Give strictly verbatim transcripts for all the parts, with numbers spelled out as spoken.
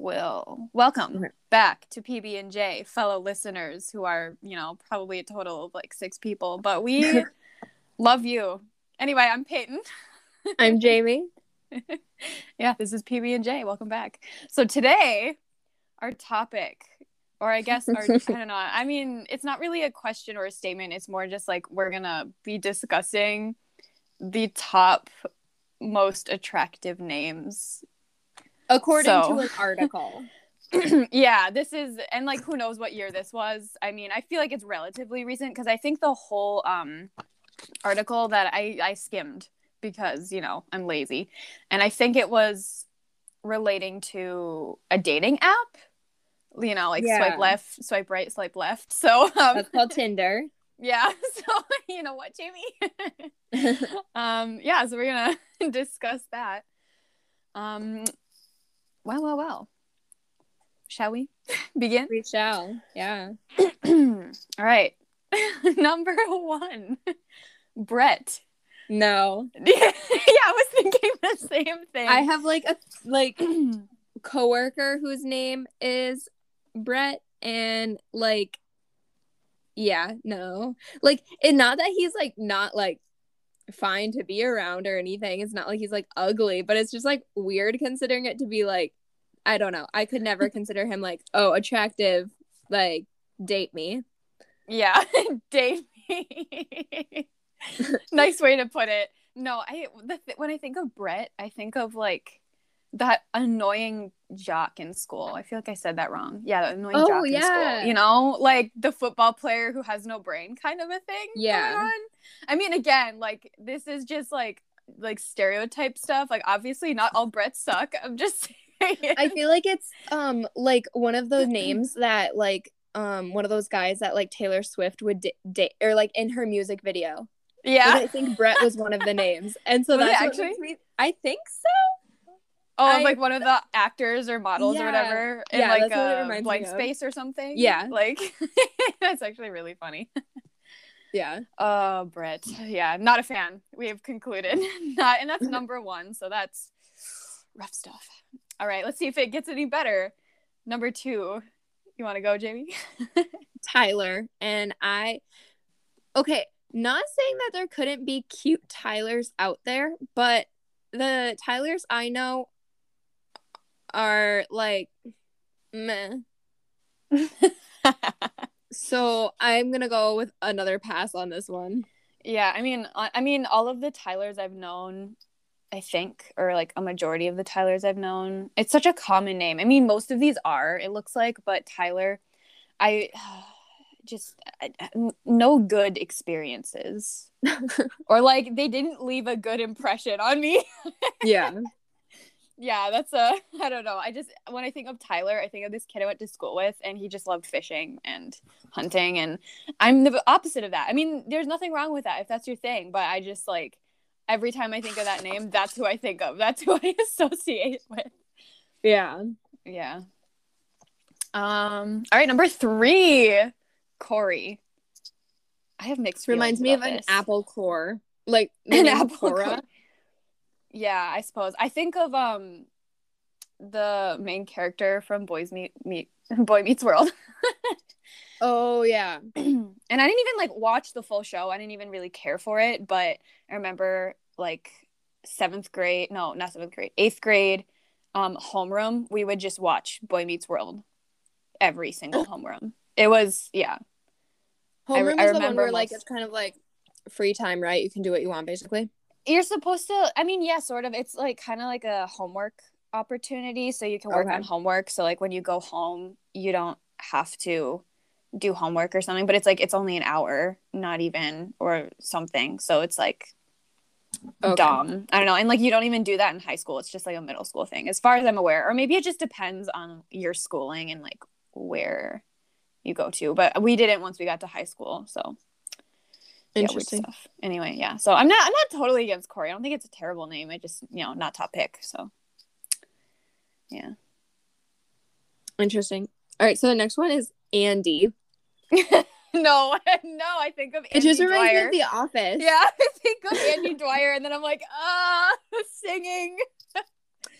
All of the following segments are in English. will. Welcome okay. back to P B and J, fellow listeners who are, you know, probably a total of like six people, but we love you. Anyway, I'm Peyton. I'm Jamie. Yeah, this is P B and J. Welcome back. So today, our topic, or I guess, our, I don't know. I mean, it's not really a question or a statement. It's more just like we're gonna be discussing the top most attractive names according so. to an article. Yeah, this is, and like who knows what year this was. I mean, I feel like it's relatively recent because I think the whole um article that I I skimmed because, you know, I'm lazy, and I think it was relating to a dating app, you know, like yeah. swipe left, swipe right, swipe left. So um, that's called Tinder. Yeah, so you know what, Jamie? um, yeah, so we're going to discuss that. Um, well, well, well. Shall we begin? We shall, yeah. All right. Number one, Brett. No. Yeah, I was thinking the same thing. I have, like, a like coworker whose name is Brett, and, like, yeah, no, like, and not that he's like not like fine to be around or anything. It's not like he's like ugly, but it's just like weird considering it to be like, I don't know. I could never consider him like, oh, attractive, like date me. Yeah, date me. Nice way to put it. No, I the th- when I think of Brett, I think of like that annoying jock in school. I feel like I said that wrong. Yeah, the annoying oh, jock in yeah. school. You know, like the football player who has no brain kind of a thing yeah. going on. I mean, again, like this is just like like stereotype stuff. Like obviously not all Bretts suck. I'm just saying. I feel like it's um like one of those names that like um one of those guys that like Taylor Swift would date da- or like in her music video. Yeah. Like, I think Brett was one of the names. And so was that's actually what me- I think so. Oh, I, like one of the actors or models yeah, or whatever in yeah, like a Blank Space or something. Yeah. Like, that's actually really funny. Yeah. Oh, Brett. Yeah, not a fan. We have concluded. Not, and that's number one. So that's rough stuff. All right. Let's see if it gets any better. Number two. You want to go, Jamie? Tyler. And I, okay, not saying that there couldn't be cute Tylers out there, but the Tylers I know are like meh. So I'm gonna go with another pass on this one. Yeah, I mean I mean all of the Tylers I've known, I think, or like a majority of the Tylers I've known, it's such a common name. I mean most of these are, it looks like, but Tyler, I just I, no good experiences. Or like they didn't leave a good impression on me. Yeah. Yeah, that's a, I don't know. I just, when I think of Tyler, I think of this kid I went to school with, and he just loved fishing and hunting, and I'm the opposite of that. I mean, there's nothing wrong with that if that's your thing, but I just, like, every time I think of that name, that's who I think of. That's who I associate with. Yeah. Yeah. Um. All right, number three, Corey. I have mixed feelings. Reminds me of this. An apple core. Like, an apple core. Yeah, I suppose. I think of um the main character from Boys Meet Meet Boy Meets World. Oh yeah. And I didn't even like watch the full show. I didn't even really care for it, but I remember like seventh grade, no, not seventh grade, eighth grade um homeroom, we would just watch Boy Meets World every single homeroom. It was yeah. Homeroom I, is I the one where most... like it's kind of like free time, right? You can do what you want basically. You're supposed to, I mean, yeah, sort of. It's, like, kind of like a homework opportunity, so you can work okay. on homework. So, like, when you go home, you don't have to do homework or something. But it's, like, it's only an hour, not even, or something. So it's, like, okay. dumb. I don't know. And, like, you don't even do that in high school. It's just, like, a middle school thing, as far as I'm aware. Or maybe it just depends on your schooling and, like, where you go to. But we didn't once we got to high school, so. Interesting. Yeah, weird stuff. Anyway, yeah. So I'm not I'm not totally against Corey. I don't think it's a terrible name. I just, you know, not top pick. So yeah. Interesting. All right, so the next one is Andy. no, no, I think of Andy. It just reminds me of The Office. Yeah, I think of Andy Dwyer, and then I'm like, ah, singing.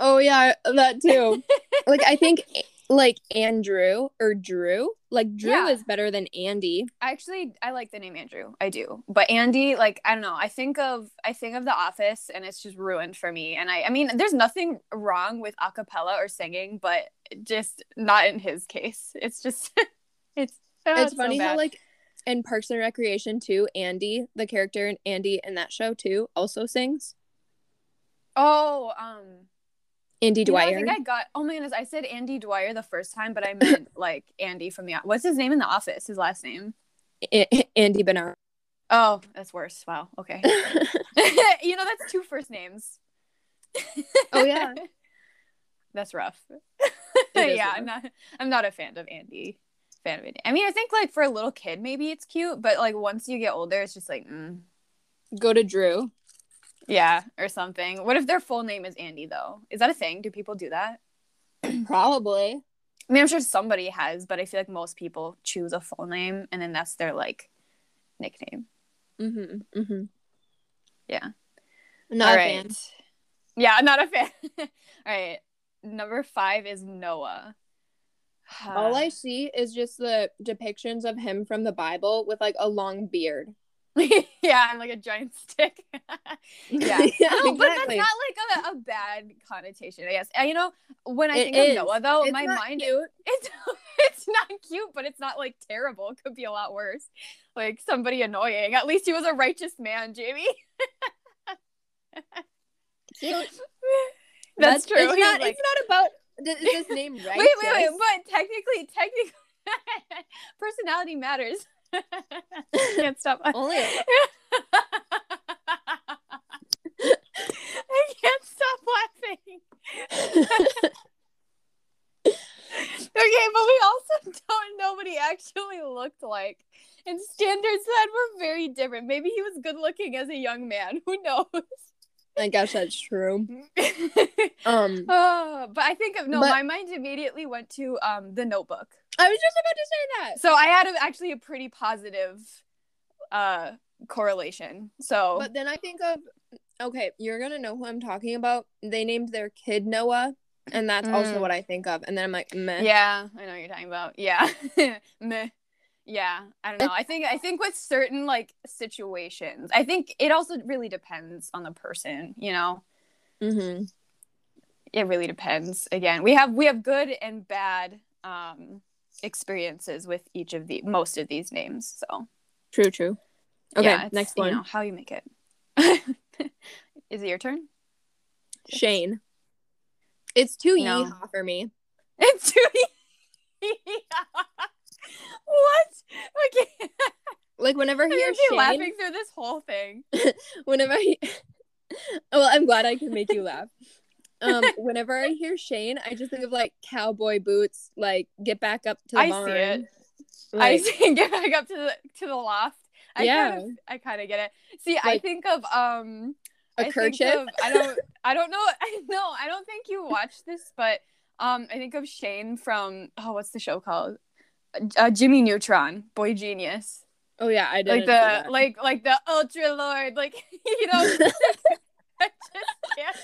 Oh yeah, that too. Like I think like Andrew or Drew, like Drew yeah. is better than Andy. Actually, I like the name Andrew. I do. But Andy, like I don't know. I think of I think of The Office and it's just ruined for me. And I I mean, there's nothing wrong with a cappella or singing, but just not in his case. It's just it's oh, it's, it's funny so how like in Parks and Recreation too, Andy, the character in Andy in that show too, also sings. Oh, um Andy Dwyer. You know, I think I got oh my goodness, I said Andy Dwyer the first time, but I meant like Andy from the what's his name in The Office, his last name? A- Andy Bernard. Oh, that's worse. Wow. Okay. You know, that's two first names. Oh yeah. That's rough. Yeah, rough. I'm not I'm not a fan of Andy. Fan of Andy. I mean, I think like for a little kid maybe it's cute, but like once you get older it's just like mm. Go to Drew. Yeah, or something. What if their full name is Andy, though? Is that a thing? Do people do that? Probably. I mean, I'm sure somebody has, but I feel like most people choose a full name, and then that's their, like, nickname. Mm-hmm. Mm-hmm. Yeah. Not All a right. fan. Yeah, I'm not a fan. All right. Number five is Noah. All I see is just the depictions of him from the Bible with, like, a long beard. Yeah, and like a giant stick. Yeah, yeah no, exactly. But that's not like a, a bad connotation, I guess. And, you know, when I it think is. of Noah, though, it's my mind cute. it's it's not cute, but it's not like terrible. It could be a lot worse. Like somebody annoying. At least he was a righteous man, Jamie. that's, that's true. It's not. Like, it's not about is this name righteous. Wait, wait, wait. But technically, technically, personality matters. Can't stop my- Only I can't stop laughing. Okay, but we also don't know what he actually looked like, and standards that were very different. Maybe he was good looking as a young man. Who knows? I guess that's true. um, oh, but I think no, but- my mind immediately went to um The Notebook. I was just about to say that. So I had a, actually a pretty positive uh, correlation. So, but then I think of, okay, you're going to know who I'm talking about. They named their kid Noah, and that's mm. also what I think of. And then I'm like, meh. Yeah, I know what you're talking about. Yeah. Meh. Yeah, I don't know. I think I think with certain, like, situations, I think it also really depends on the person, you know? Mm-hmm. It really depends. Again, we have we have good and bad um experiences with each of the most of these names. So true, true. Okay, yeah, next one. You know, how you make it. Is it your turn? Shane. It's too no. yeehaw for me. It's too yeehaw. What? Okay. Like whenever he I'm or Shane laughing through this whole thing. Whenever I well, I'm glad I can make you laugh. Um, whenever I hear Shane, I just think of, like, cowboy boots, like, get back up to the I barn. See it. Like, I see it. Get back up to the to the loft. I yeah. Kind of, I kind of get it. See, like, I think of, um... A I kerchief? Of, I don't, I don't know. I, no, I don't think you watched this, but, um, I think of Shane from, oh, what's the show called? Uh, Jimmy Neutron, Boy Genius. Oh, yeah, I did. Like, the, like, like, the Ultra Lord, like, you know... I just can't.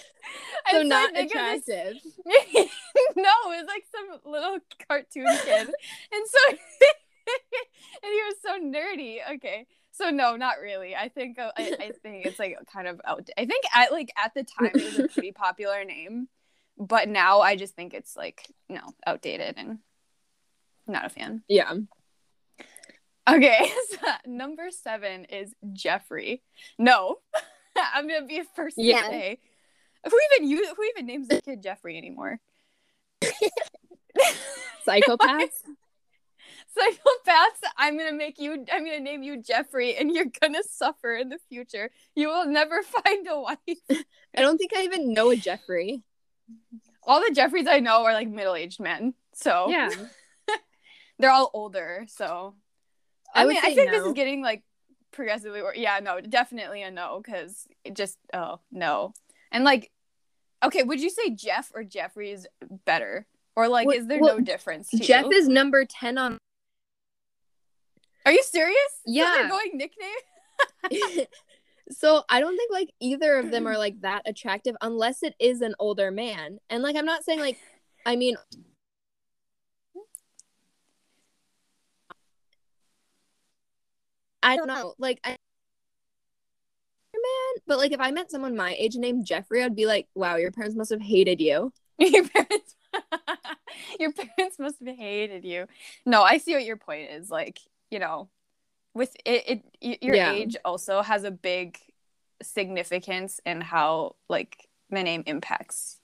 So I'm not attractive. This... No, it was like some little cartoon kid. And so, and he was so nerdy. Okay. So no, not really. I think, I, I think it's like kind of out. I think at like at the time it was a pretty popular name, but now I just think it's like, you know, outdated and not a fan. Yeah. Okay. So number seven is Jeffrey. No. I'm gonna be a person yeah. today. Who even you? Who even names the kid Jeffrey anymore? Psychopaths. Psychopaths. I'm gonna make you. I'm gonna name you Jeffrey, and you're gonna suffer in the future. You will never find a wife. I don't think I even know a Jeffrey. All the Jeffreys I know are like middle-aged men. So yeah, they're all older. So I, I mean, I think no. this is getting like. Progressively or yeah no definitely a no because it just oh no and like okay would you say Jeff or Jeffrey is better or like what, is there what, no difference to Jeff you? Is number ten on are you serious yeah they're going nickname So I don't think like either of them are like that attractive unless it is an older man. And like, I'm not saying like, I mean, I don't know. Like, I, man, but like if I met someone my age named Jeffrey, I'd be like, wow, your parents must have hated you. Your parents, your parents must have hated you. No, I see what your point is. Like, you know, with it, it your yeah. age also has a big significance in how like the name impacts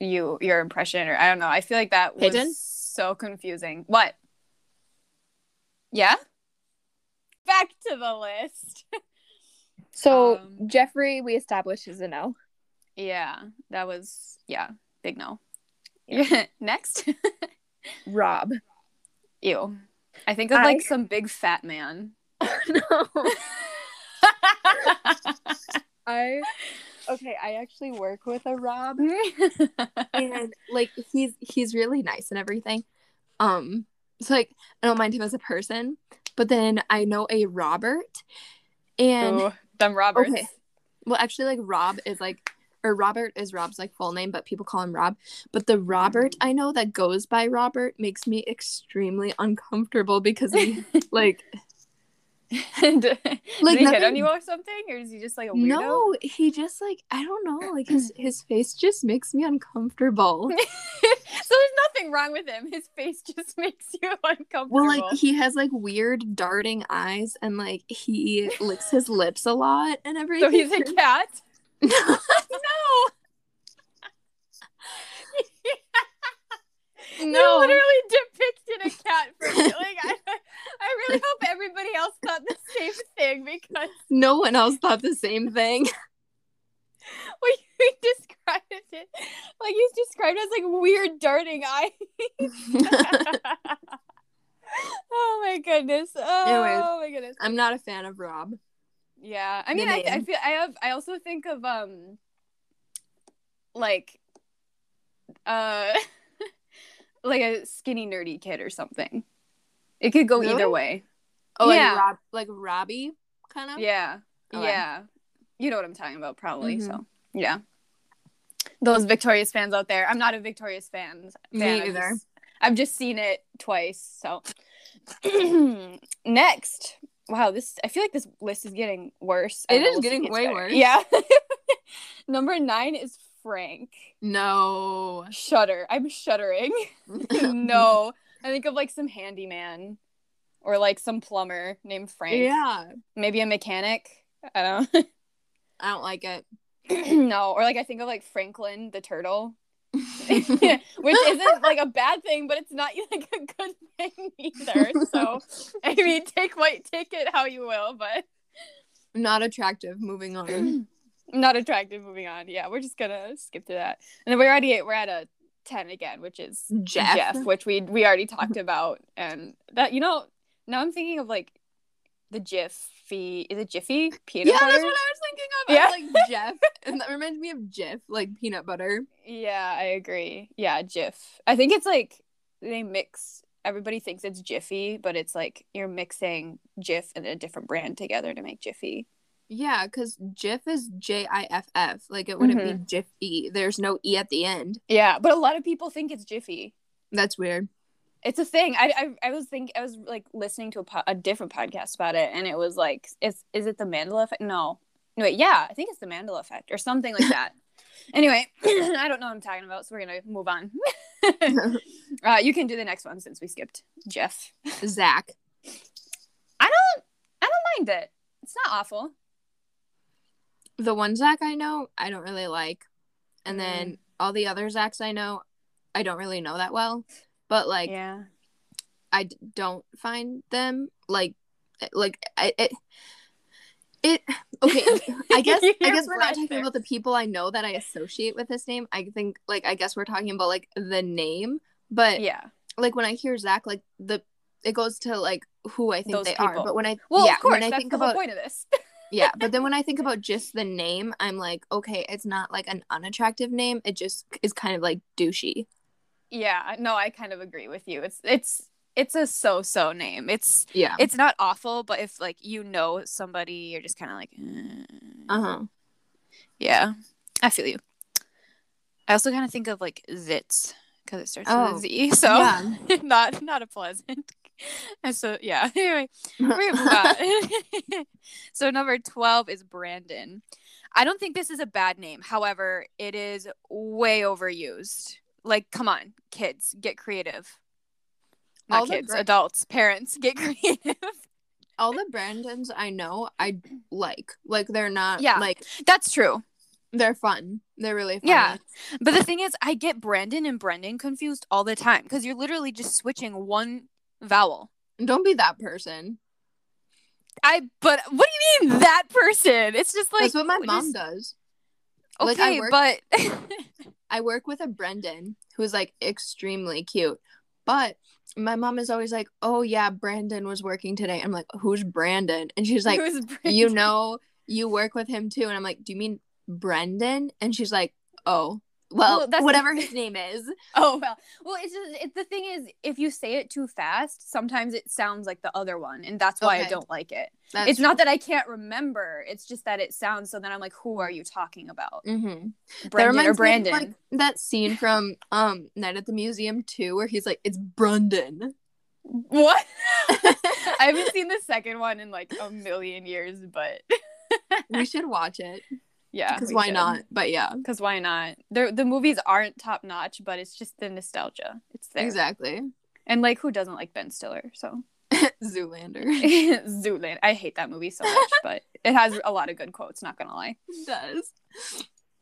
you, your impression, or I don't know. I feel like that Pigeon? was so confusing. What? Yeah. Back to the list. So um, Jeffrey, we established, is a no. Yeah, that was yeah, big no. Yeah. Next, Rob. Ew. I think of I... like some big fat man. No. I okay. I actually work with a Rob, and like he's he's really nice and everything. Um, so like I don't mind him as a person. But then I know a Robert, and oh, them Roberts. Okay. Well, actually, like Rob is like, or Robert is Rob's like full name, but people call him Rob. But the Robert I know that goes by Robert makes me extremely uncomfortable because he like, and, uh, like did he nothing, hit on you or something, or is he just like a weirdo? No, he just like I don't know, like his his face just makes me uncomfortable. So there's nothing wrong with him. His face just makes you uncomfortable. Well, like, he has, like, weird darting eyes, and, like, he licks his lips a lot and everything. So he's a cat? No. No. No. You literally depicted a cat for me. Like, I, I really hope everybody else thought the same thing, because... No one else thought the same thing. Well, you described it like he's described as like weird darting eyes. Oh my goodness! Oh, Anyways, oh my goodness! I'm not a fan of Rob. Yeah, I mean, I, I feel I have. I also think of um, like, uh, like a skinny nerdy kid or something. It could go really? either way. Oh, yeah, like, Rob, like Robbie, kind of. Yeah, oh, yeah. Wow. You know what I'm talking about, probably. Mm-hmm. So, yeah. Those Victorious fans out there. I'm not a Victorious fan. fan. Me either. Just, I've just seen it twice, so. Next. Wow, this. I feel like this list is getting worse. It is getting way better. worse. Yeah. Number nine is Frank. No. Shudder. I'm shuddering. No. I think of, like, some handyman or, like, some plumber named Frank. Yeah. Maybe a mechanic. I don't know. I don't like it. No, or like I think of like Franklin the turtle, which isn't like a bad thing, but it's not like a good thing either. So I mean, take what take it how you will, but not attractive. Moving on. Not attractive. Moving on. Yeah, we're just gonna skip through that, and then we're already we're at a ten again, which is Jeff, Jeff which we we already talked about, and that you know now I'm thinking of like the Jiffy is it Jiffy peanut yeah, butter. That's what I was thinking of. Yeah. I was like Jeff, and that reminds me of Jif, like peanut butter. Yeah, I agree. Yeah, Jif. I think it's like they mix. Everybody thinks it's Jiffy, but it's like you're mixing Jif and a different brand together to make Jiffy. Yeah, because Jif is J I F F. Like it wouldn't mm-hmm. be Jiffy. There's no e at the end. Yeah, but a lot of people think it's Jiffy. That's weird. It's a thing. I, I I was think I was like listening to a, po- a different podcast about it, and it was like, is is it the Mandela effect? No, wait, yeah, I think it's the Mandela effect or something like that. Anyway, I don't know what I'm talking about, so we're gonna move on. uh, you can do the next one since we skipped Jeff. Zach. I don't I don't mind it. It's not awful. The one Zach I know, I don't really like, and then mm. all the other Zachs I know, I don't really know that well. But, like, yeah. I d- don't find them, like, like, I, it, it, okay, I guess, I guess we're not talking there. about the people I know that I associate with this name. I think, like, I guess we're talking about, like, the name, but, yeah, like, when I hear Zach, like, the, it goes to, like, who I think Those they people. are, but when I, well, yeah, of course, when I that's think the about, whole point of this. Yeah, but then when I think about just the name, I'm like, okay, it's not, like, an unattractive name, it just is kind of, like, douchey. Yeah, no, I kind of agree with you. It's it's it's a so-so name. It's yeah. It's not awful, but if like you know somebody, you're just kind of like, eh. uh huh. Yeah, I feel you. I also kind of think of like zits because it starts oh. with a Z, so yeah. not not a pleasant. And so yeah. Anyway, we forgot. So number twelve is Brandon. I don't think this is a bad name. However, it is way overused. Like, come on, kids, get creative. Not all kids, the bra- adults, parents, get creative. All the Brandons I know, I like. Like, they're not, yeah, like... That's true. They're fun. They're really fun. Yeah. But the thing is, I get Brandon and Brendan confused all the time. Because you're literally just switching one vowel. Don't be that person. I, but what do you mean that person? It's just like... That's what my mom just... does. Okay, like, I work, but... I work with a Brendan who's, like, extremely cute. But... my mom is always like, oh, yeah, Brandon was working today. I'm like, who's Brandon? And she's like, you know, you work with him, too. And I'm like, do you mean Brendan? And she's like, oh, well, well that's whatever the- his name is. Oh, well. Well, it's just it's the thing is, if you say it too fast, sometimes it sounds like the other one. And that's why okay. I don't like it. That's it's true. Not that I can't remember. It's just that it sounds. So then I'm like, who are you talking about? Mm-hmm. Brendan that or Brandon? Me, like, that scene from um, Night at the Museum two where he's like, it's Brandon. What? I haven't seen the second one in like a million years, but. We should watch it. Yeah. Because why should. Not? But yeah. Because why not? They're, the movies aren't top notch, but it's just the nostalgia. It's there. Exactly. And like, who doesn't like Ben Stiller? So. Zoolander. Zoolander. I hate that movie so much, but it has a lot of good quotes, not gonna lie. It does.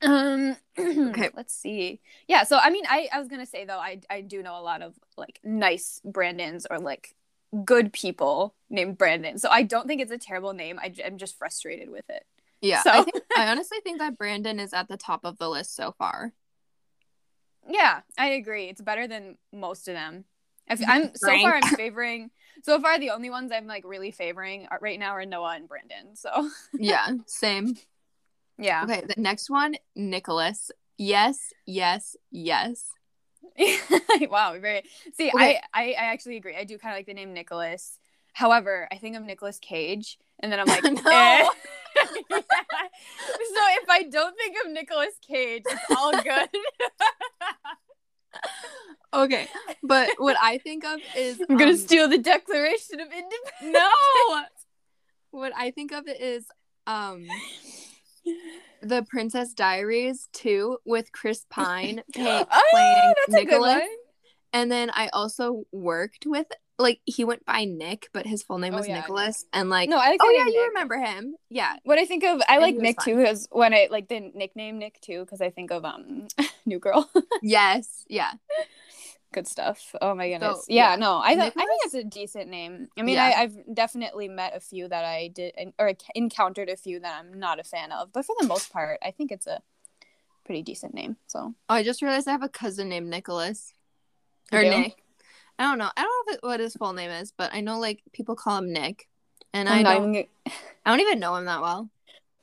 Um okay, let's see. Yeah, so I mean I, I was gonna say though, I I do know a lot of like nice Brandons or like good people named Brandon. So I don't think it's a terrible name. I I'm just frustrated with it. Yeah. So. I think, I honestly think that Brandon is at the top of the list so far. Yeah, I agree. It's better than most of them. If I'm so far I'm favoring so far the only ones I'm like really favoring are, right now are Noah and Brandon. So yeah, same. Yeah. Okay, the next one, Nicholas. Yes, yes, yes. Wow, very see. Okay. I, I I actually agree. I do kind of like the name Nicholas. However, I think of Nicolas Cage, and then I'm like, no. Eh. Yeah. So if I don't think of Nicolas Cage, it's all good. Okay, but what I think of is... I'm going to um, steal the Declaration of Independence. No! What I think of is um, The Princess Diaries two with Chris Pine playing oh, Nicholas. And then I also worked with... Like, he went by Nick, but his full name oh, was yeah, Nicholas. And, like... No, I like oh, yeah, Nick. You remember him. Yeah. What I think of... I like Nick, fun. Too, because when I... Like, the nickname Nick, too, because I think of um New Girl. Yes. Yeah. Good stuff. Oh, my goodness. So, yeah, yeah, no. I, th- I think it's a decent name. I mean, yeah. I, I've definitely met a few that I did... Or encountered a few that I'm not a fan of. But for the most part, I think it's a pretty decent name, so... Oh, I just realized I have a cousin named Nicholas. Or you? Nick. I don't know. I don't know what his full name is, but I know, like, people call him Nick. And I'm I don't gonna... I don't even know him that well.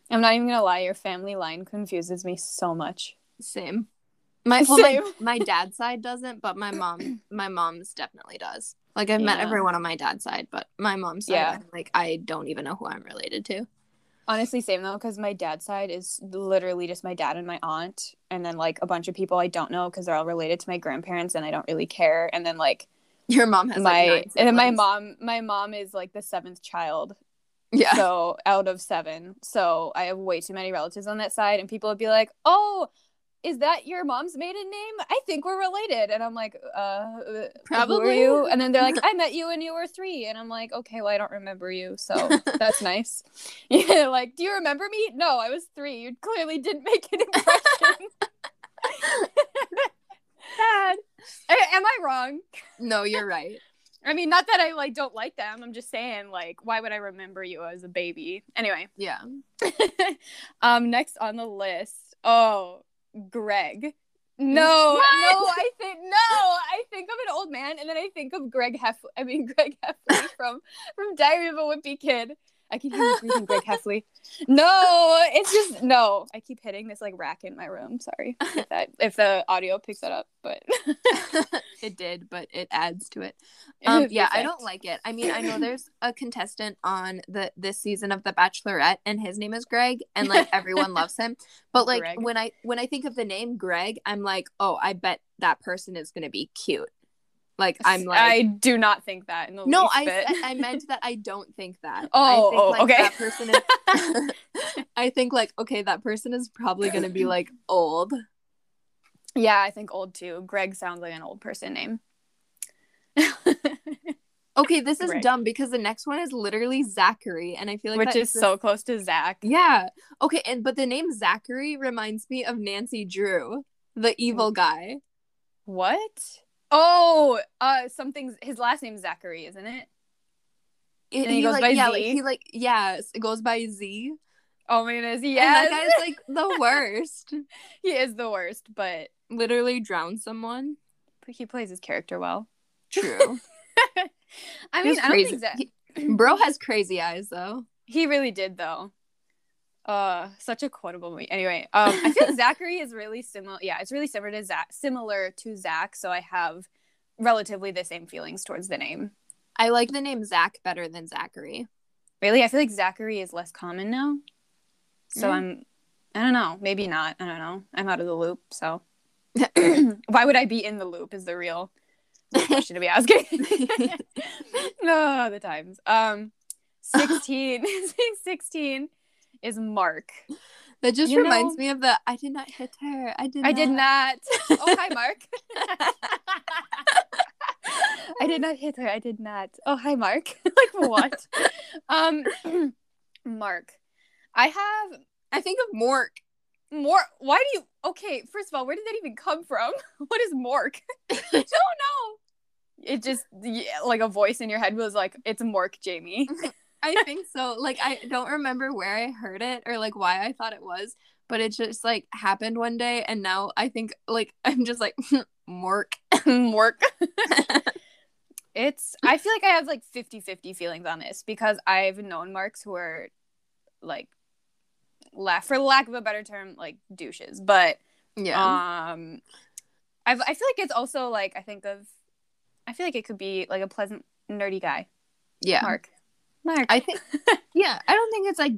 I'm not even going to lie. Your family line confuses me so much. Same. My, well, Same. my my dad's side doesn't, but my mom, my mom's definitely does. Like, I've yeah. met everyone on my dad's side, but my mom's side, yeah. like, I don't even know who I'm related to. Honestly, same, though, because my dad's side is literally just my dad and my aunt. And then, like, a bunch of people I don't know because they're all related to my grandparents and I don't really care. And then, like... Your mom has my like and then my mom my mom is like the seventh child, yeah. So out of seven, so I have way too many relatives on that side, and people would be like, "Oh, is that your mom's maiden name? I think we're related." And I'm like, "Uh, probably." Who are you? And then they're like, "I met you when you were three," and I'm like, "Okay, well, I don't remember you, so that's nice." Yeah, like, do you remember me? No, I was three. You clearly didn't make an impression. Sad. Am I wrong? No, you're right. I mean, not that I like don't like them. I'm just saying, like, why would I remember you as a baby? Anyway. Yeah. um. Next on the list. Oh, Greg. No, what? no, I think no, I think of an old man, and then I think of Greg Heffley. I mean, Greg Heffley from from Diary of a Wimpy Kid. I keep hitting Greg Heffley. No, it's just no. I keep hitting this like rack in my room. Sorry if, that, if the audio picks that up, but It did, but it adds to it. Um, yeah, I don't like it. I mean, I know there's a contestant on the this season of The Bachelorette, and his name is Greg, and like everyone loves him. But like Greg. when I when I think of the name Greg, I'm like, oh, I bet that person is gonna be cute. Like I'm like I do not think that in the no, least I, bit. I I meant that I don't think that. Oh, I think, oh like, okay. That person is, I think like okay, that person is probably gonna be like old. Yeah, I think old too. Greg sounds like an old person name. Okay, this is Greg. Dumb because the next one is literally Zachary, and I feel like which that is so this... close to Zach. Yeah. Okay, and but the name Zachary reminds me of Nancy Drew, the evil guy. What? Oh, uh, something's his last name's Zachary, isn't it? it and he, he goes like, by yeah, Z. Like, he like yeah, it goes by Z. Oh my goodness! Yes, and that guy's like the worst. He is the worst, but literally drowned someone. But he plays his character well. True. I mean, I don't think that he, bro has crazy eyes though. He really did though. Uh, such a quotable movie. Anyway, um, I think Zachary is really similar. Yeah, it's really similar to Zach. Similar to Zach. So I have relatively the same feelings towards the name. I like the name Zach better than Zachary. Really, I feel like Zachary is less common now. So mm. I'm, I don't know, maybe not. I don't know. I'm out of the loop, so. Why would I be in the loop is the real question to be asking. No, the times. Um, sixteen, sixteen is Mark. That just you reminds know, me of the, I did not hit her. I did I not. I did not. Oh, hi, Mark. I did not hit her. I did not. Oh, hi, Mark. Like, what? um, Mark. I have, I think of Mork. Mork, why do you, okay, first of all, where did that even come from? What is Mork? I don't know. It just, yeah, like a voice in your head was like, it's Mork, Jamie. I think so. Like, I don't remember where I heard it or like why I thought it was, but it just like happened one day. And now I think like, I'm just like, Mork. Mork. It's, I feel like I have like fifty-fifty feelings on this because I've known Marks who are like, laugh for lack of a better term like douches, but yeah um I've, I feel like it's also like I think of I feel like it could be like a pleasant nerdy guy. Yeah, Mark Mark I think yeah I don't think it's like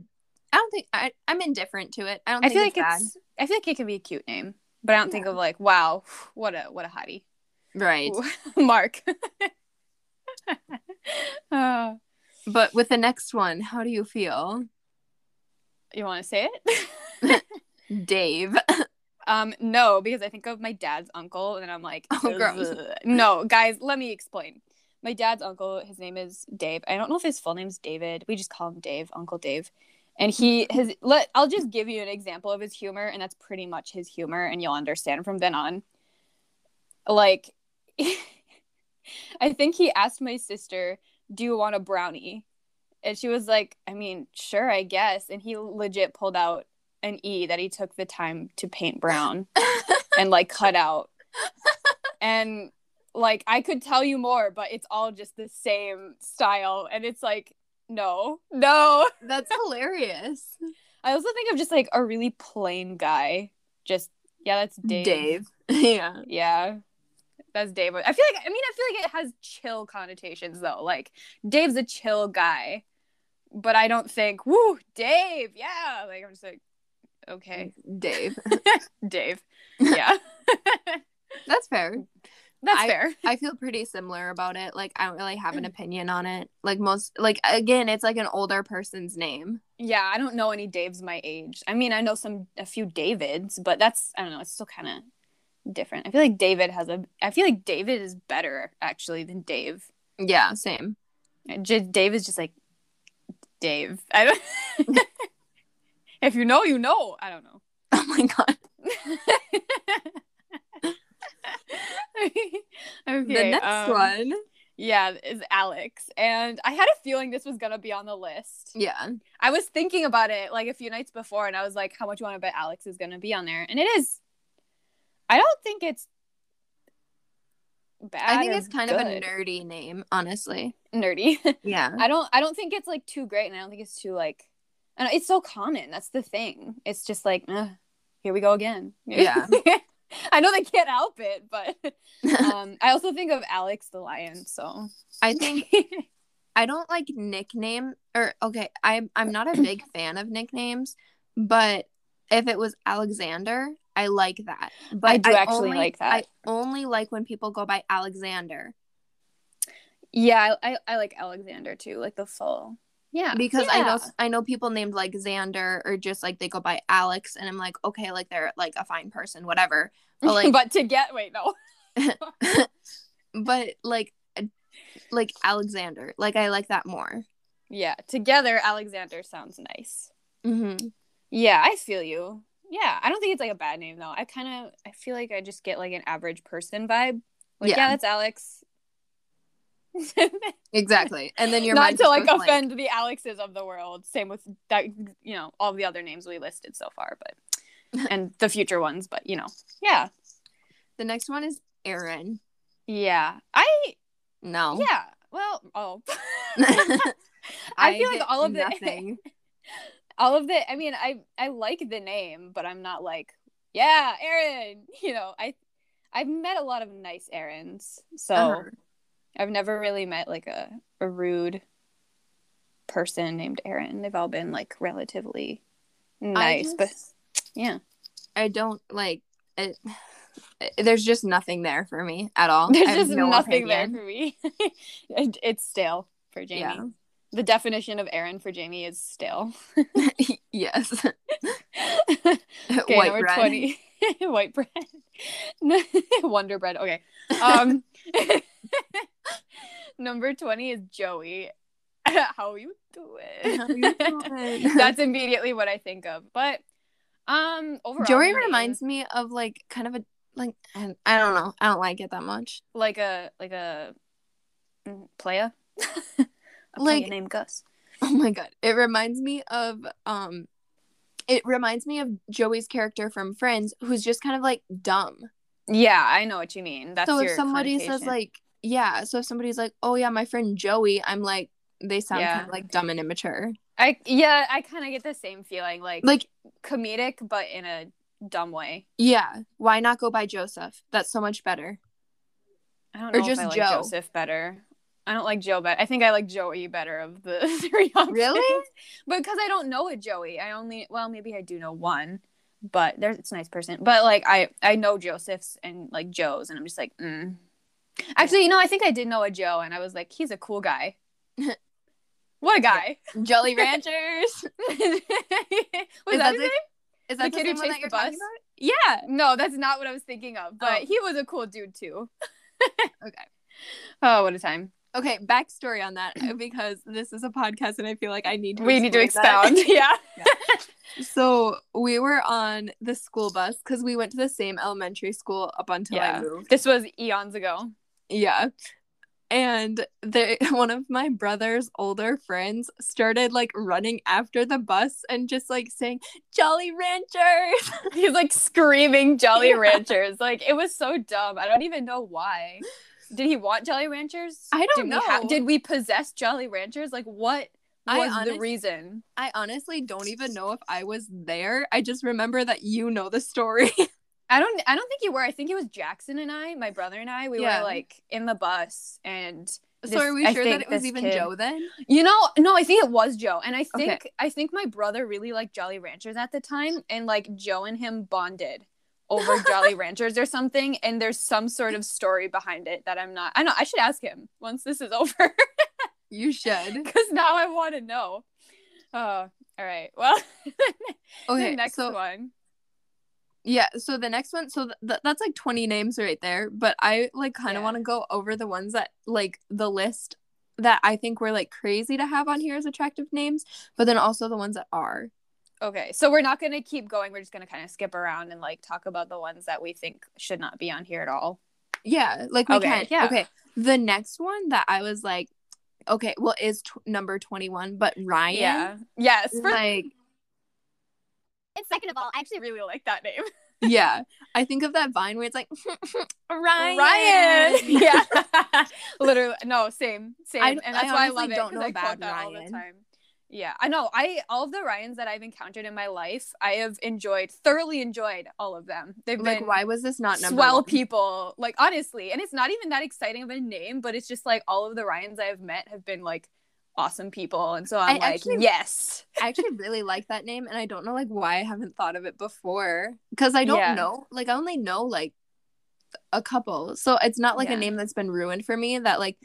I don't think I, I'm indifferent to it. I don't I think feel it's like bad. It's I feel like it could be a cute name, but I don't yeah. think of like wow what a what a hottie, right? Mark. Oh. But with the next one, how do you feel? You want to say it? Dave. Um, no, because I think of my dad's uncle, and I'm like, oh, gross. No, guys, let me explain. My dad's uncle, his name is Dave. I don't know if his full name's David. We just call him Dave, Uncle Dave. And he, his, let, I'll just give you an example of his humor, and that's pretty much his humor, and you'll understand from then on. Like, I think he asked my sister, do you want a brownie? And she was like, I mean, sure, I guess. And he legit pulled out an E that he took the time to paint brown and, like, cut out. And, like, I could tell you more, but it's all just the same style. And it's like, no, no. That's hilarious. I also think of just, like, a really plain guy. Just, yeah, that's Dave. Dave. Yeah. Yeah. That's Dave. I feel like, I mean, I feel like it has chill connotations, though. Like, Dave's a chill guy. But I don't think, woo, Dave, yeah. Like, I'm just like, okay. Dave. Dave. Yeah. That's fair. That's I, fair. I feel pretty similar about it. Like, I don't really have an opinion on it. Like, most, like, again, it's like an older person's name. Yeah, I don't know any Daves my age. I mean, I know some, a few Davids, but that's, I don't know, it's still kind of different. I feel like David has a, I feel like David is better, actually, than Dave. Yeah, same. J- Dave is just like, Dave. I don't If you know, you know. I don't know. Oh my god. Okay. The next um, one, yeah, is Alex, and I had a feeling this was gonna be on the list. Yeah, I was thinking about it like a few nights before, and I was like, "How much you want to bet Alex is gonna be on there?" And it is. I don't think it's bad. I think it's kind good. of a nerdy name, honestly. Nerdy. Yeah. I don't I don't think it's like too great, and I don't think it's too like I don't, it's so common. That's the thing. It's just like, uh, here we go again. Yeah. I know they can't help it, but um, I also think of Alex the Lion. So I think I don't like nickname or okay. I'm I'm not a big fan of nicknames, but if it was Alexander, I like that. But I do I actually only, like that. I only like when people go by Alexander. Yeah, I I, I like Alexander too, like the full. Yeah, because yeah. I know I know people named like Xander or just like they go by Alex, and I'm like, okay, like they're like a fine person, whatever. But like, but to get wait no, but like like Alexander, like I like that more. Yeah, together Alexander sounds nice. Mm-hmm. Yeah, I feel you. Yeah, I don't think it's like a bad name though. I kind of I feel like I just get like an average person vibe. Like yeah, yeah that's Alex. Exactly, and then you're not to like offend like... the Alexes of the world. Same with that, you know, all the other names we listed so far, but and the future ones, but you know, yeah. The next one is Aaron. Yeah, I no. Yeah, well, oh, I, I feel like all of the, all of the. I mean, I I like the name, but I'm not like yeah, Aaron. You know, I I've met a lot of nice Aarons, so. Uh-huh. I've never really met, like, a, a rude person named Aaron. They've all been, like, relatively nice, just, but, yeah. I don't, like, it, it, there's just nothing there for me at all. There's just no nothing opinion. there for me. it, it's stale for Jamie. Yeah. The definition of Aaron for Jamie is stale. Yes. Okay, White number bread. twenty. White bread. Wonder bread. Okay. Um... Number twenty is Joey. How are you doing? How are you doing? That's immediately what I think of. But um, overall, Joey reminds me of like kind of a like I don't know. I don't like it that much. Like a like a playa. a like named Gus. Oh my god! It reminds me of um, it reminds me of Joey's character from Friends, who's just kind of like dumb. Yeah, I know what you mean. That's so if your somebody says like. Yeah, so if somebody's like, oh, yeah, my friend Joey, I'm like, they sound yeah. kind of, like, dumb and immature. I Yeah, I kind of get the same feeling, like, like, comedic, but in a dumb way. Yeah, why not go by Joseph? That's so much better. I don't know or just if I like Joe. Joseph better. I don't like Joe better. I think I like Joey better of the three options. Really? Because I don't know a Joey. I only, well, maybe I do know one, but there's it's a nice person. But, like, I, I know Joseph's and, like, Joe's, and I'm just like, mm. Actually, you know, I think I did know a Joe, and I was like, he's a cool guy. What a guy. Jolly Ranchers. Was is that his name? Is that the kid who chased the bus? Yeah. No, that's not what I was thinking of, but oh. He was a cool dude, too. Okay. Oh, what a time. Okay, backstory on that, because this is a podcast, and I feel like I need to We need to expound, yeah. yeah. So, we were on the school bus, because we went to the same elementary school up until yeah. I moved. This was eons ago. Yeah, and they, one of my brother's older friends started, like, running after the bus and just, like, saying, Jolly Ranchers! He's, like, screaming Jolly yeah. Ranchers. Like, it was so dumb. I don't even know why. Did he want Jolly Ranchers? I don't did know. We ha- did we possess Jolly Ranchers? Like, what was honest- the reason? I honestly don't even know if I was there. I just remember that you know the story. I don't I don't think you were. I think it was Jackson and I, my brother and I. We yeah. were, like, in the bus. And this, so are we sure that it was even kid... Joe then? You know, no, I think it was Joe. And I think okay. I think my brother really liked Jolly Ranchers at the time. And, like, Joe and him bonded over Jolly Ranchers or something. And there's some sort of story behind it that I'm not... I know, I should ask him once this is over. You should. Because now I want to know. Oh, all right. Well, okay, the next so... one. Yeah, so the next one, so th- that's, like, twenty names right there, but I, like, kind of yeah. want to go over the ones that, like, the list that I think were, like, crazy to have on here as attractive names, but then also the ones that are. Okay, so we're not going to keep going. We're just going to kind of skip around and, like, talk about the ones that we think should not be on here at all. Yeah, like, we okay, can. Yeah. Okay, the next one that I was, like, okay, well, is t- number twenty-one, but Ryan. Yeah, yes. For- like. And second of all, I actually really like that name. Yeah. I think of that Vine where it's like, Ryan. Ryan. Yeah. Literally. No, same. Same. I, and that's I why I love it. I don't know about Ryan. All the time. Yeah, I know. I all of the Ryans that I've encountered in my life, I have enjoyed, thoroughly enjoyed all of them. They've like, been why was this not number swell one? People? Like, honestly, and it's not even that exciting of a name, but it's just like all of the Ryans I have met have been like awesome people, and so I'm I like, actually, yes, I actually really like that name, and I don't know like why I haven't thought of it before because I don't yeah. know. Like, I only know like a couple, so it's not like yeah. a name that's been ruined for me that like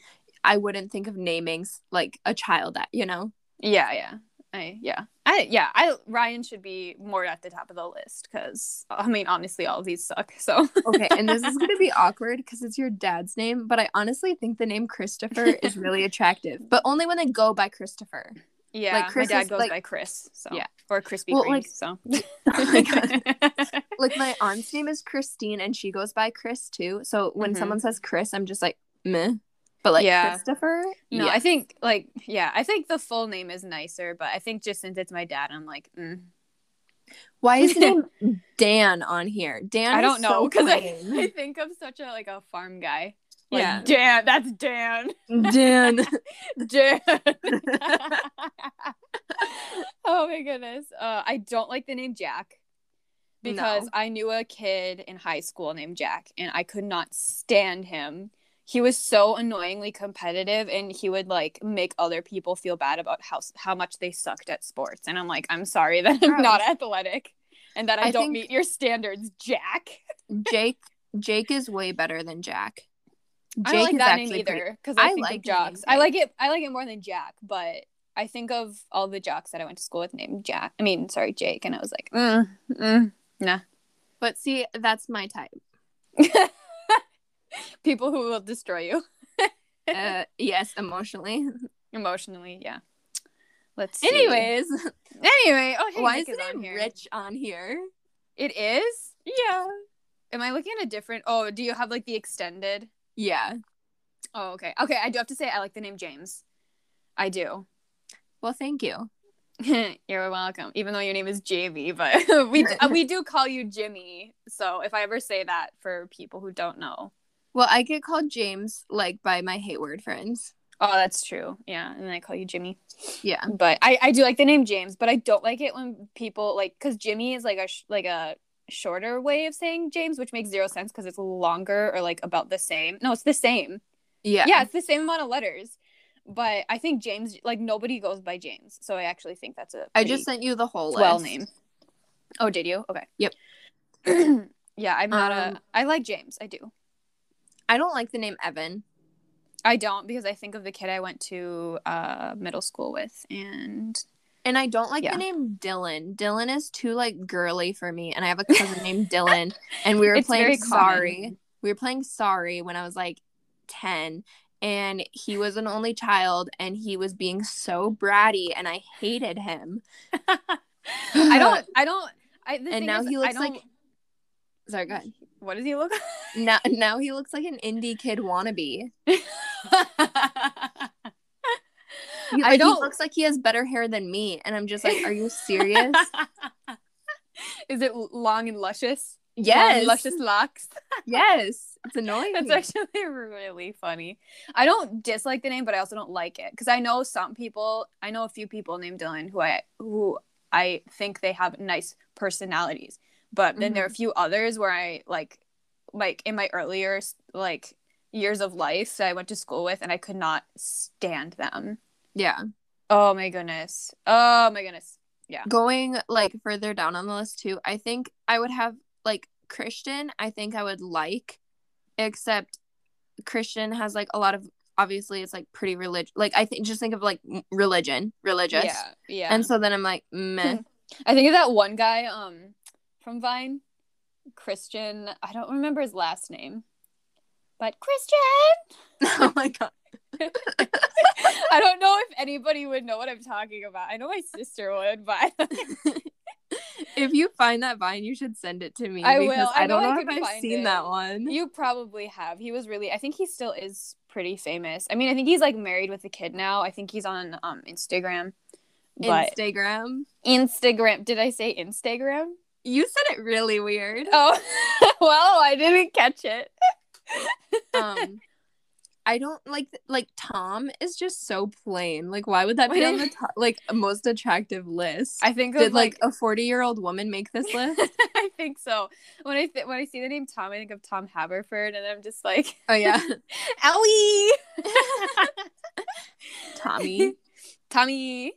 I wouldn't think of naming like a child that, you know. Yeah, yeah, I yeah, I yeah, I Ryan should be more at the top of the list because I mean, honestly, all of these suck. So okay, and this is gonna be awkward because it's your dad's name, but I honestly think the name Christopher is really attractive, but only when they go by Christopher. Yeah, like Chris my dad is, goes like, by Chris, so yeah, or Krispy well, Kreme. Like, so oh my God. Like my aunt's name is Christine, and she goes by Chris too. So when mm-hmm. someone says Chris, I'm just like meh. But like yeah. Christopher? No. Yeah, I think like yeah, I think the full name is nicer, but I think just since it's my dad, I'm like, mm. Why is the name Dan on here? Dan, I don't know because so I, I think I'm such a like a farm guy. Like, yeah, Dan, that's Dan, Dan, Dan. Oh my goodness, uh, I don't like the name Jack. Because no. I knew a kid in high school named Jack, and I could not stand him. He was so annoyingly competitive, and he would, like, make other people feel bad about how how much they sucked at sports. And I'm like, I'm sorry that I'm Gross. not athletic and that I, I don't meet your standards, Jack. Jake Jake is way better than Jack. Jake I don't like that name either because I, I think like of jocks. I like, it, I like it more than Jack, but I think of all the jocks that I went to school with named Jack. I mean, sorry, Jake. And I was like, mm, mm, nah. But see, that's my type. People who will destroy you. uh, yes, emotionally. Emotionally, yeah. Let's see. Anyways. Anyway. Oh, hey, why Nick is the name Rich on here? It is? Yeah. Am I looking at a different... Oh, do you have, like, the extended? Yeah. Oh, okay. Okay, I do have to say I like the name James. I do. Well, thank you. You're welcome. Even though your name is J V, but we, we do call you Jimmy. So if I ever say that for people who don't know. Well, I get called James, like, by my hate word friends. Oh, that's true. Yeah, and then I call you Jimmy. Yeah. But I, I do like the name James, but I don't like it when people, like, because Jimmy is, like, a sh- like a shorter way of saying James, which makes zero sense because it's longer or, like, about the same. No, it's the same. Yeah. Yeah, it's the same amount of letters. But I think James, like, nobody goes by James, so I actually think that's a I just sent you the whole list. Well name. Oh, did you? Okay. Yep. Yeah, I'm not um, a... I like James. I do. I don't like the name Evan. I don't because I think of the kid I went to uh, middle school with. And and I don't like yeah. the name Dylan. Dylan is too, like, girly for me. And I have a cousin named Dylan. And we were it's playing Sorry. Common. We were playing Sorry when I was, like, ten. And he was an only child. And he was being so bratty. And I hated him. I don't. I don't. I, the and now is, he looks like. Sorry, go ahead. What does he look like? Now, now he looks like an indie kid wannabe. he, like, I don't... He looks like he has better hair than me. And I'm just like, are you serious? Is it long and luscious? Yes. Long, luscious locks? Yes. It's annoying. That's actually really funny. I don't dislike the name, but I also don't like it. Because I know some people, I know a few people named Dylan who I, who I think they have nice personalities. But then mm-hmm. there are a few others where I, like, like in my earlier, like, years of life that I went to school with, and I could not stand them. Yeah. Oh, my goodness. Oh, my goodness. Yeah. Going, like, further down on the list, too, I think I would have, like, Christian, I think I would like, except Christian has, like, a lot of, obviously, it's, like, pretty religious. Like, I think just think of, like, religion, religious. Yeah, yeah. And so then I'm like, meh. I think of that one guy, um... from Vine, Christian. I don't remember his last name, but Christian. Oh my God. I don't know if anybody would know what I'm talking about. I know my sister would, but if you find that Vine, you should send it to me. I because will. I, I don't know I if I've seen it. That one. You probably have. He was really. I think he still is pretty famous. I mean, I think he's like married with a kid now. I think he's on um Instagram. But... Instagram. Instagram. Did I say Instagram? You said it really weird. Oh, well, I didn't catch it. um, I don't like, like Tom is just so plain. Like, why would that be on the top, like most attractive list? I think did like, like a forty year old woman make this list? I think so. When I th- when I see the name Tom, I think of Tom Haverford, and I'm just like, oh yeah, owie, Tommy, Tommy,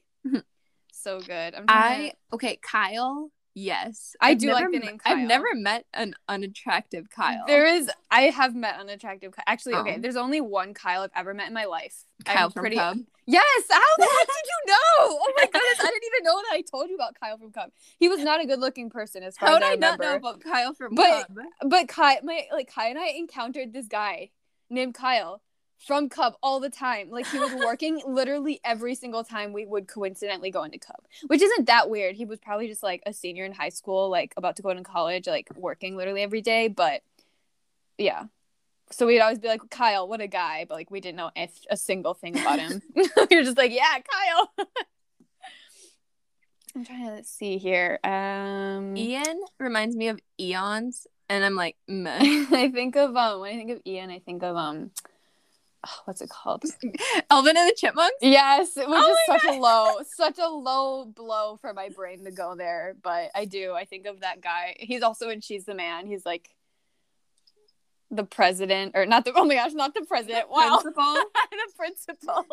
so good. I'm I to... okay, Kyle. Yes, I I've do never, like the name Kyle. I've never met an unattractive Kyle. There is, I have met unattractive Kyle. Actually, oh. okay, there's only one Kyle I've ever met in my life. Kyle I'm from pretty, Cub? Yes! How the heck did you know? Oh my goodness, I didn't even know that I told you about Kyle from Cub. He was not a good-looking person as far How as I remember. How did I not know about Kyle from but, Cub? But Kai, my, like, Kai and I encountered this guy named Kyle from Cub all the time. Like, he was working literally every single time we would coincidentally go into Cub, which isn't that weird. He was probably just like a senior in high school, like about to go into college, like working literally every day. But yeah, so we'd always be like, Kyle, what a guy, but like we didn't know if a single thing about him. You're just like, yeah, Kyle. I'm trying to see here. um Ian reminds me of Eons, and I'm like, meh. I think of um when I think of Ian, I think of um oh, what's it called? Elvin and the Chipmunks? Yes, it was oh just such God. a low, such a low blow for my brain to go there. But I do. I think of that guy. He's also in She's the Man. He's like the president, or not the. Oh my gosh, not the president. The wow, principal? the principal,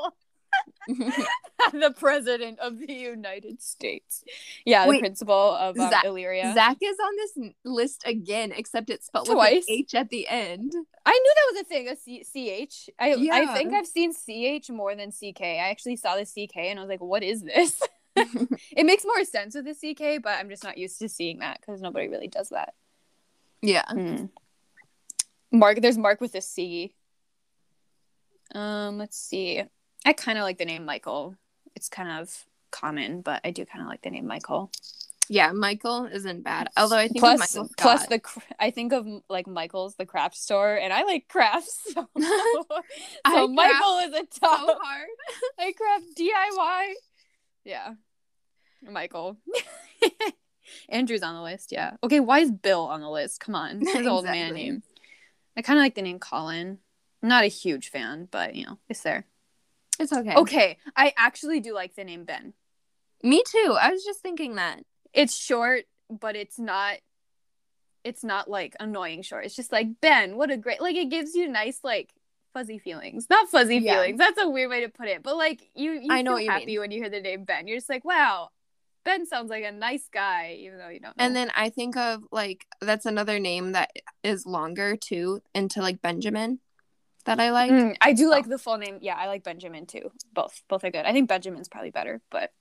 the president of the United States. Yeah, Wait, the principal of um, Zach, Illyria. Zach is on this list again, except it's spelled twice with an H at the end. I knew that was a thing, a C- CH. I, yeah. I think I've seen C H more than C K. I actually saw the C K and I was like, what is this? It makes more sense with the C K, but I'm just not used to seeing that because nobody really does that. Yeah. Mm. Mark, there's Mark with a C. Um, let's see. I kind of like the name Michael. It's kind of common, but I do kind of like the name Michael. Yeah, Michael isn't bad. Although I think plus, of Michael Scott. Plus the I think of like Michael's the craft store, and I like crafts. So, so I Michael is a top. So hard. I craft D I Y. Yeah, Michael. Andrew's on the list. Yeah. Okay, why is Bill on the list? Come on, his exactly. old man name. I kind of like the name Colin. I'm not a huge fan, but you know, it's there. It's okay. Okay, I actually do like the name Ben. Me too. I was just thinking that. It's short, but it's not it's not like annoying short. It's just like, Ben, what a great, like it gives you nice like fuzzy feelings. Not fuzzy yeah. feelings. That's a weird way to put it. But like you you I know feel what happy you mean. When you hear the name Ben. You're just like, wow, Ben sounds like a nice guy, even though you don't know. And then I think of like that's another name that is longer too, into like Benjamin. That I like. Mm, I do oh. like the full name. Yeah, I like Benjamin too. Both. Both are good. I think Benjamin's probably better, but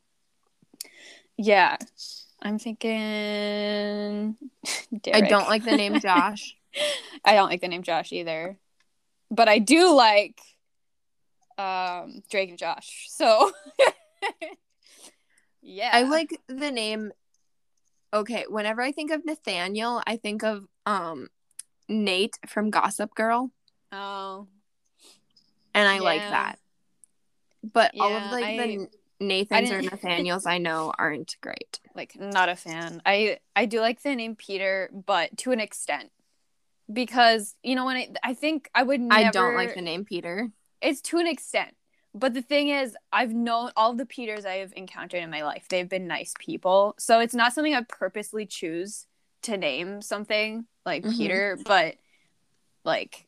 yeah. I'm thinking Derek. I don't like the name Josh. I don't like the name Josh either. But I do like um, Drake and Josh. So yeah. I like the name. Okay, whenever I think of Nathaniel, I think of um, Nate from Gossip Girl. Oh, and I yeah. like that, but yeah, all of like I, the Nathans or Nathaniels I know aren't great. Like, not a fan. I I do like the name Peter, but to an extent, because you know when I I think I would never. I don't like the name Peter. It's to an extent, but the thing is, I've known all the Peters I have encountered in my life. They've been nice people, so it's not something I purposely choose to name something like mm-hmm. Peter, but like.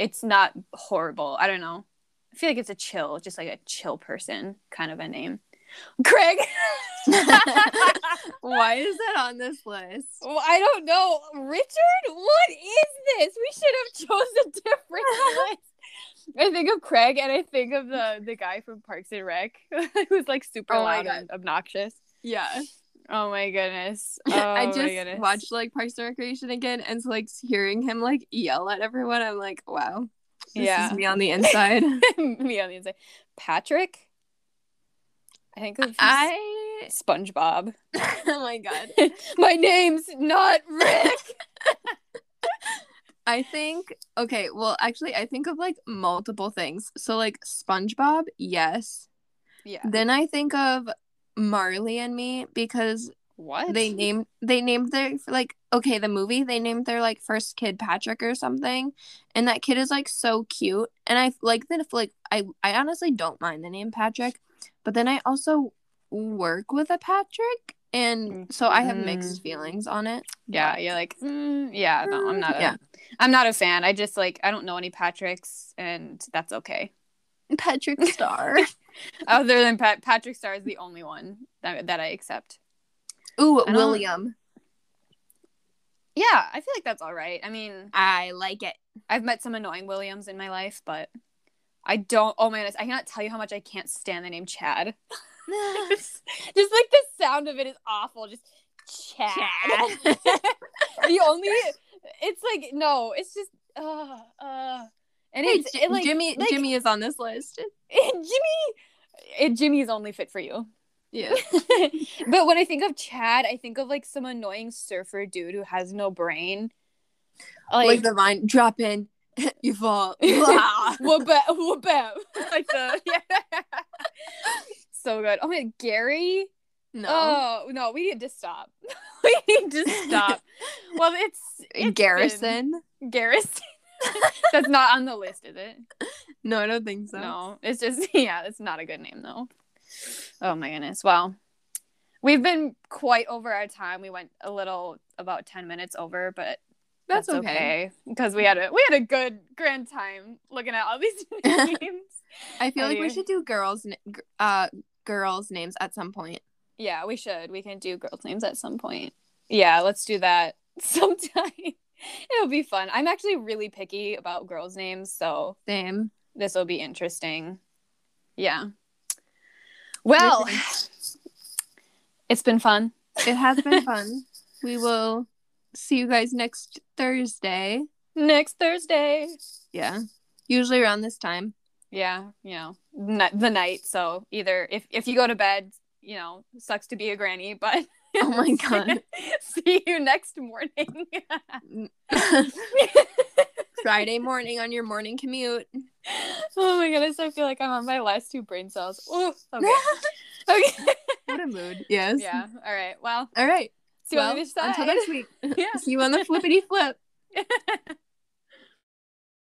It's not horrible. I don't know. I feel like it's a chill, just like a chill person kind of a name. Craig! Why is that on this list? Well, I don't know. Richard? What is this? We should have chosen a different list. I think of Craig and I think of the, the guy from Parks and Rec who's like super oh loud and obnoxious. Yeah. Oh my goodness. Oh I just my goodness. watched like Parks and Recreation again, and so like hearing him like yell at everyone, I'm like, wow. This yeah. is me on the inside. me on the inside. Patrick? I think of I... SpongeBob. Oh my god. My name's not Rick. I think okay, well actually I think of like multiple things. So like SpongeBob, yes. Yeah. Then I think of Marley and Me because What? They named they named their, like, okay, the movie, they named their, like, first kid Patrick or something, and that kid is, like, so cute, and I like that if, like, I, I honestly don't mind the name Patrick, but then I also work with a Patrick, and so I have mm. mixed feelings on it. Yeah, you're like, mm, yeah, no, I'm not a, yeah. I'm not a fan. I just, like, I don't know any Patricks, and that's okay. Patrick Star. Other than Pat- Patrick Star is the only one that, that I accept. Ooh, William. Yeah, I feel like that's all right. I mean, I like it. I've met some annoying Williams in my life, but I don't. Oh my goodness, I cannot tell you how much I can't stand the name Chad. just, just like the sound of it is awful. Just Chad. Chad. The only. It's like no. It's just. Uh, uh, and hey, it's J- it, like, Jimmy. Like, Jimmy is on this list. Jimmy. It, Jimmy is only fit for you. Yeah. But when I think of Chad, I think of, like, some annoying surfer dude who has no brain. Like, like the vine, drop in, you fall. Whoop-bam, whoop-bam. Like the, yeah. So good. Oh, my, Gary? No. Oh, no, we need to stop. We need to stop. Well, it's... it's Garrison. Been... Garrison. That's not on the list, is it? No, I don't think so. No, it's just, yeah, it's not a good name, though. Oh my goodness. Well, we've been quite over our time. We went a little about ten minutes over, but that's, that's okay because we had a we had a good grand time looking at all these names. I feel and like we should do girls uh girls names at some point. Yeah, we should. We can do girls names at some point. Yeah, let's do that sometime. It'll be fun. I'm actually really picky about girls names, so same. This will be interesting. Yeah. Well, it's been fun. It has been fun. We will see you guys next Thursday. Next Thursday. Yeah. Usually around this time. Yeah. You know, n- the night. So either if, if you go to bed, you know, sucks to be a granny, but. Oh my God. See you next morning. Friday morning on your morning commute. Oh my goodness, I feel like I'm on my last two brain cells. Oh, okay. Okay. What a mood. Yes. Yeah. All right. Well. All right. See you well, on the other side. Until next week. Yeah. See you on the flippity flip.